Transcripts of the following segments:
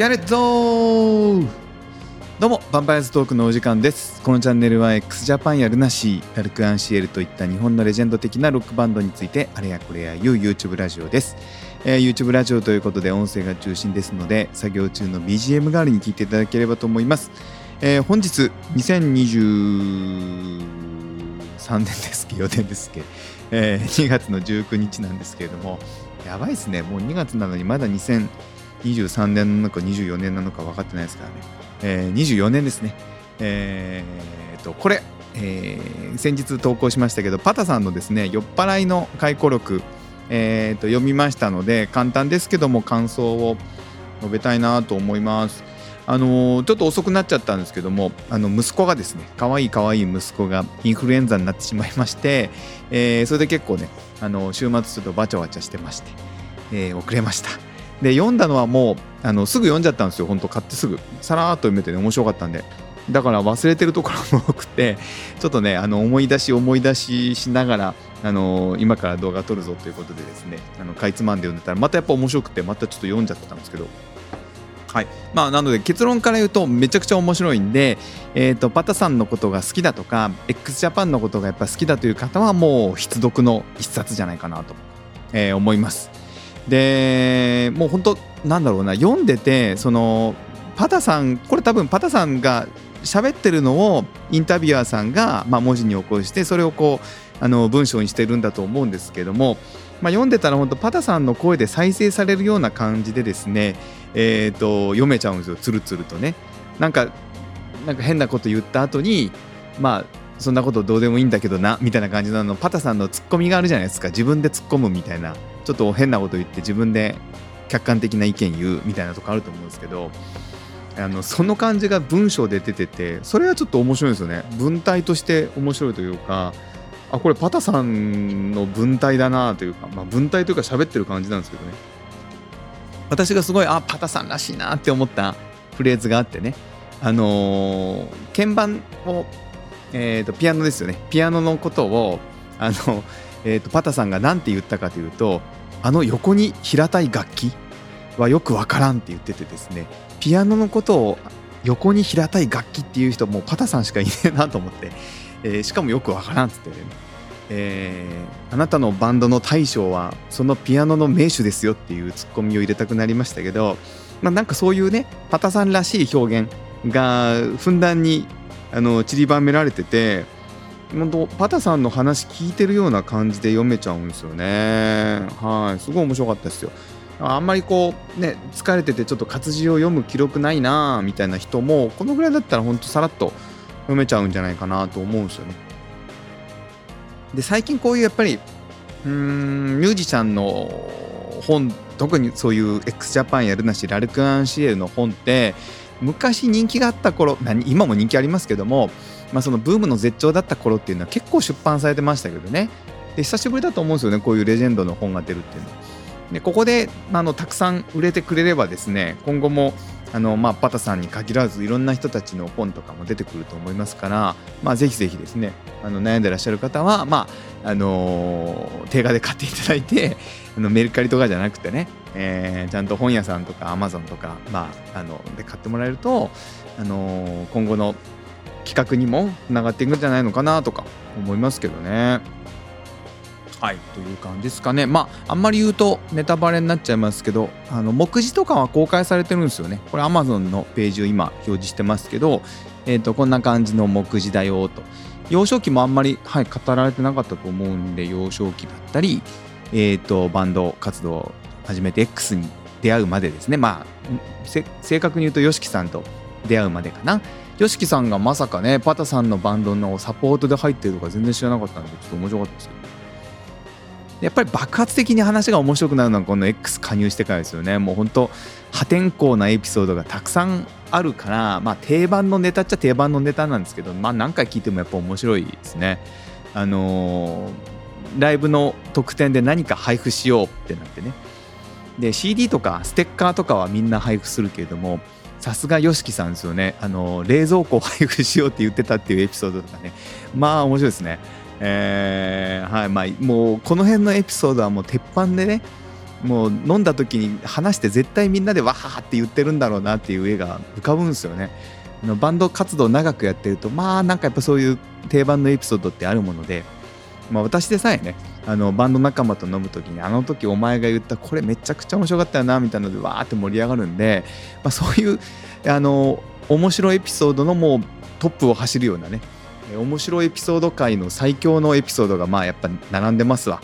やれぞー。どうもバンパイアズトークのお時間です。このチャンネルは X JAPAN やルナシー、ラルクアンシエルといった日本のレジェンド的なロックバンドについてあれやこれや言う YouTube ラジオです。YouTube ラジオということで音声が中心ですので、作業中の BGM 代わりに聞いていただければと思います。本日2023年ですけど、4年ですけど、2月の19日なんですけれども、やばいですね。もう2月なのにまだ2023年なのか24年なのか分かってないですからね。24年ですね。これ、先日投稿しましたけど、パタさんのですね、酔っ払いの回顧録、読みましたので、簡単ですけども感想を述べたいなと思います。ちょっと遅くなっちゃったんですけども、息子がですね、かわいい息子がインフルエンザになってしまいまして、それで結構ね、週末ちょっとバチャバチャしてまして、遅れました。で、読んだのはもうすぐ読んじゃったんですよ。本当買ってすぐさらーっと読めてね、面白かったんで。だから忘れてるところも多くて、ちょっとね、思い出ししながら、今から動画撮るぞということでですね、かいつまんで読んでたらまたやっぱ面白くて、またちょっと読んじゃってたんですけど、はい、まあなので結論から言うとめちゃくちゃ面白いんで、パタさんのことが好きだとか X ジャパンのことがやっぱ好きだという方はもう必読の一冊じゃないかなと、思います。でもう本当なんだろうな、読んでて、そのパタさん、これ多分パタさんが喋ってるのをインタビュアーさんが、文字に起こして、それをこう文章にしてるんだと思うんですけども、読んでたら本当パタさんの声で再生されるような感じでですね、読めちゃうんですよ、つるつるとね。なんか変なこと言った後に、そんなことどうでもいいんだけどなみたいな感じのパタさんのツッコミがあるじゃないですか。自分で突っ込むみたいな、ちょっと変なこと言って自分で客観的な意見言うみたいなとこあると思うんですけど、その感じが文章で出てて、それはちょっと面白いですよね。文体として面白いというか、これパタさんの文体だなというか、文体というか喋ってる感じなんですけどね。私がすごいパタさんらしいなって思ったフレーズがあってね、鍵盤を、ピアノですよね、ピアノのことをパタさんが何て言ったかというと、横に平たい楽器はよくわからんって言っててですね、ピアノのことを横に平たい楽器っていう人もうパタさんしかいねえなと思って、しかもよくわからんっつってね、あなたのバンドの大将はそのピアノの名手ですよっていうツッコミを入れたくなりましたけど、なんかそういうね、パタさんらしい表現がふんだんに散りばめられてて、本当パタさんの話聞いてるような感じで読めちゃうんですよね。はい、すごい面白かったですよ。あんまりこうね、疲れててちょっと活字を読む記録ないなみたいな人も、このぐらいだったら本当さらっと読めちゃうんじゃないかなと思うんですよね。で、最近こういうやっぱりミュージシャンの本、特にそういう X ジャパンやるなし、ラルク・アンシエルの本って、昔人気があった頃、今も人気ありますけども、そのブームの絶頂だった頃っていうのは結構出版されてましたけどね。で、久しぶりだと思うんですよね、こういうレジェンドの本が出るっていうので、ここでたくさん売れてくれればですね、今後もパタさんに限らずいろんな人たちの本とかも出てくると思いますから、ぜひぜひですね、悩んでらっしゃる方は、定価で買っていただいて、メルカリとかじゃなくてね、ちゃんと本屋さんとか Amazon とか、で買ってもらえると、今後の企画にもつながっていくんじゃないのかなとか思いますけどね。はい、という感じですかね。あんまり言うとネタバレになっちゃいますけど、目次とかは公開されてるんですよね。これ Amazon のページを今表示してますけど、こんな感じの目次だよと。幼少期もあんまり、語られてなかったと思うんで、幼少期だったり、バンド活動を始めて X に出会うまでですね。正確に言うと YOSHIKI さんと出会うまでかな。YOSHIKI さんがまさかね、パタさんのバンドのサポートで入ってるとか全然知らなかったんで、ちょっと面白かったですよ。やっぱり爆発的に話が面白くなるのはこの X 加入してからですよね。もう本当破天荒なエピソードがたくさんあるから、定番のネタっちゃ定番のネタなんですけど、何回聞いてもやっぱ面白いですね。ライブの特典で何か配布しようってなってね。で、CD とかステッカーとかはみんな配布するけれども、さすが YOSHIKI さんですよね。冷蔵庫を配布しようって言ってたっていうエピソードとかね。面白いですね。もうこの辺のエピソードはもう鉄板でね、もう飲んだ時に話して絶対みんなでわーって言ってるんだろうなっていう絵が浮かぶんですよね。バンド活動を長くやってると、まあなんかやっぱそういう定番のエピソードってあるもので、まあ、私でさえねバンド仲間と飲む時にあの時お前が言ったこれめちゃくちゃ面白かったよなみたいなのでわーって盛り上がるんで、まあ、そういう面白いエピソードのもうトップを走るようなね面白いエピソード界の最強のエピソードがまあやっぱ並んでますわ。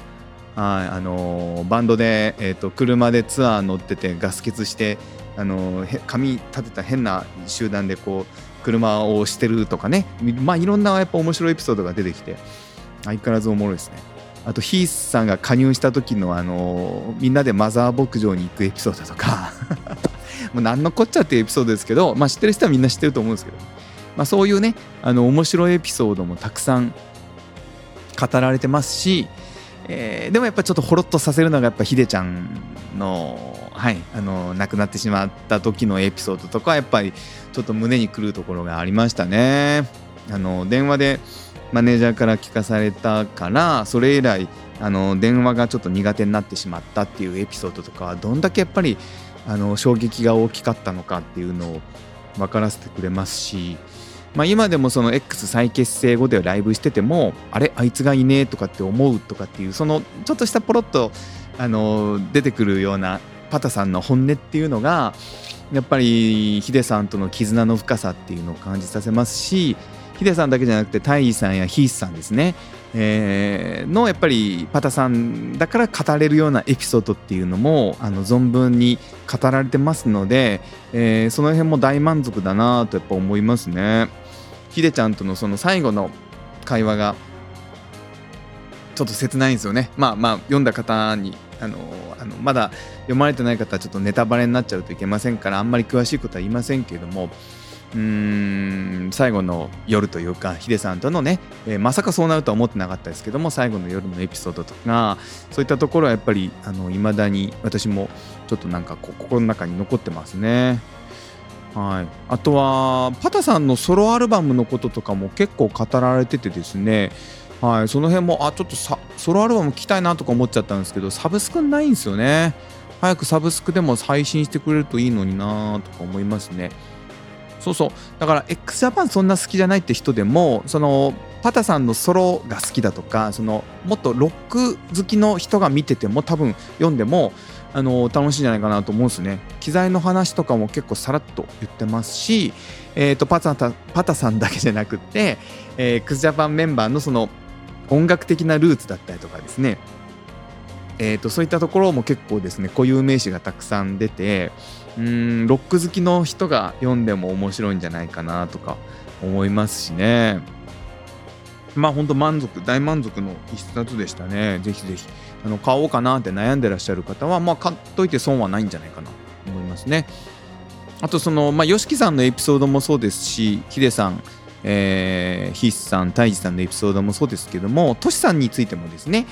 バンドで、車でツアー乗っててガス欠して、髪立てた変な集団でこう車を押してるとかね、まあいろんなやっぱ面白いエピソードが出てきて相変わらずおもろいですね。あとヒースさんが加入した時の、みんなでマザー牧場に行くエピソードとかもう何のこっちゃっていうエピソードですけど、まあ、知ってる人はみんな知ってると思うんですけど、まあ、そういうね面白いエピソードもたくさん語られてますし、でもやっぱちょっとほろっとさせるのがやっぱヒデちゃんの、はい、亡くなってしまった時のエピソードとかやっぱりちょっと胸にくるところがありましたね。電話でマネージャーから聞かされたからそれ以来電話がちょっと苦手になってしまったっていうエピソードとかはどんだけやっぱり衝撃が大きかったのかっていうのを分からせてくれますし、まあ、今でもその X 再結成後でライブしててもあれあいつがいねえとかって思うとかっていうそのちょっとしたポロッと出てくるようなパタさんの本音っていうのがやっぱりヒデさんとの絆の深さっていうのを感じさせますし、ヒデさんだけじゃなくてタイさんやヒースさんですね、のやっぱりパタさんだから語れるようなエピソードっていうのも存分に語られてますので、その辺も大満足だなとやっぱ思いますね。ヒデちゃんとのその最後の会話がちょっと切ないんですよね。まあ読んだ方にまだ読まれてない方はちょっとネタバレになっちゃうといけませんからあんまり詳しいことは言いませんけれども、最後の夜というかヒデさんとのね、まさかそうなるとは思ってなかったですけども最後の夜のエピソードとかそういったところはやっぱり未だに私もちょっとなんか心の中に残ってますね。はい、あとはパタさんのソロアルバムのこととかも結構語られててですね、はい、その辺もちょっとソロアルバム聴きたいなとか思っちゃったんですけどサブスクないんですよね。早くサブスクでも配信してくれるといいのになとか思いますね。そうだから X JAPAN そんな好きじゃないって人でもそのパタさんのソロが好きだとかそのもっとロック好きの人が見てても多分読んでも楽しいんじゃないかなと思うんですね。機材の話とかも結構さらっと言ってますし、パタさんだけじゃなくて、X JAPAN メンバーのその音楽的なルーツだったりとかですね、そういったところも結構ですね固有名詞がたくさん出てロック好きの人が読んでも面白いんじゃないかなとか思いますしね。まあ本当大満足の一冊でしたね。ぜひぜひ買おうかなって悩んでらっしゃる方はまあ買っといて損はないんじゃないかなと思いますね。あとそのまあ YOSHIKI さんのエピソードもそうですしヒデさん、ヒッさん、タイジさんのエピソードもそうですけどもトシさんについてもですね、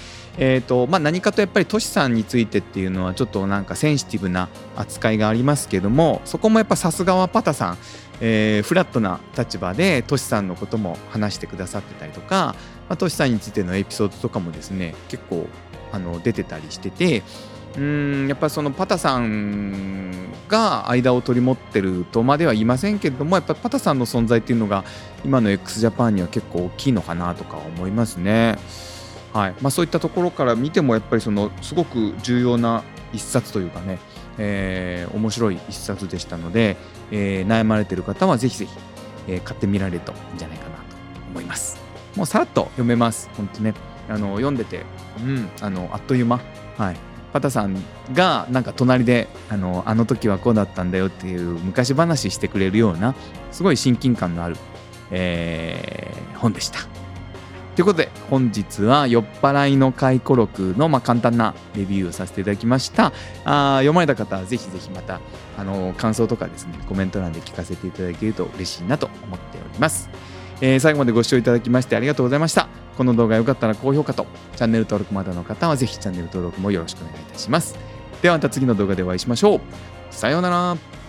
まあ、何かとやっぱりトシさんについてっていうのはちょっとなんかセンシティブな扱いがありますけどもそこもやっぱさすがはパタさん、フラットな立場でトシさんのことも話してくださってたりとか、まあ、トシさんについてのエピソードとかもですね結構出てたりしててやっぱそのパタさんが間を取り持ってるとまでは言いませんけれどもやっぱパタさんの存在っていうのが今の X JAPAN には結構大きいのかなとか思いますね。はいまあ、そういったところから見てもやっぱりそのすごく重要な一冊というかね、面白い一冊でしたので、悩まれてる方はぜひぜひ、買ってみられるといいんじゃないかなと思います。もうさらっと読めます本当ね読んでて、あっという間、はい、パタさんがなんか隣であの時はこうだったんだよっていう昔話してくれるようなすごい親近感のある、本でした。ということで本日は酔っ払いの回顧録の、まあ、簡単なレビューをさせていただきました。読まれた方はぜひぜひまた感想とかですねコメント欄で聞かせていただけると嬉しいなと思っております。最後までご視聴いただきましてありがとうございました。この動画良かったら高評価とチャンネル登録まだの方はぜひチャンネル登録もよろしくお願いいたします。ではまた次の動画でお会いしましょう。さようなら。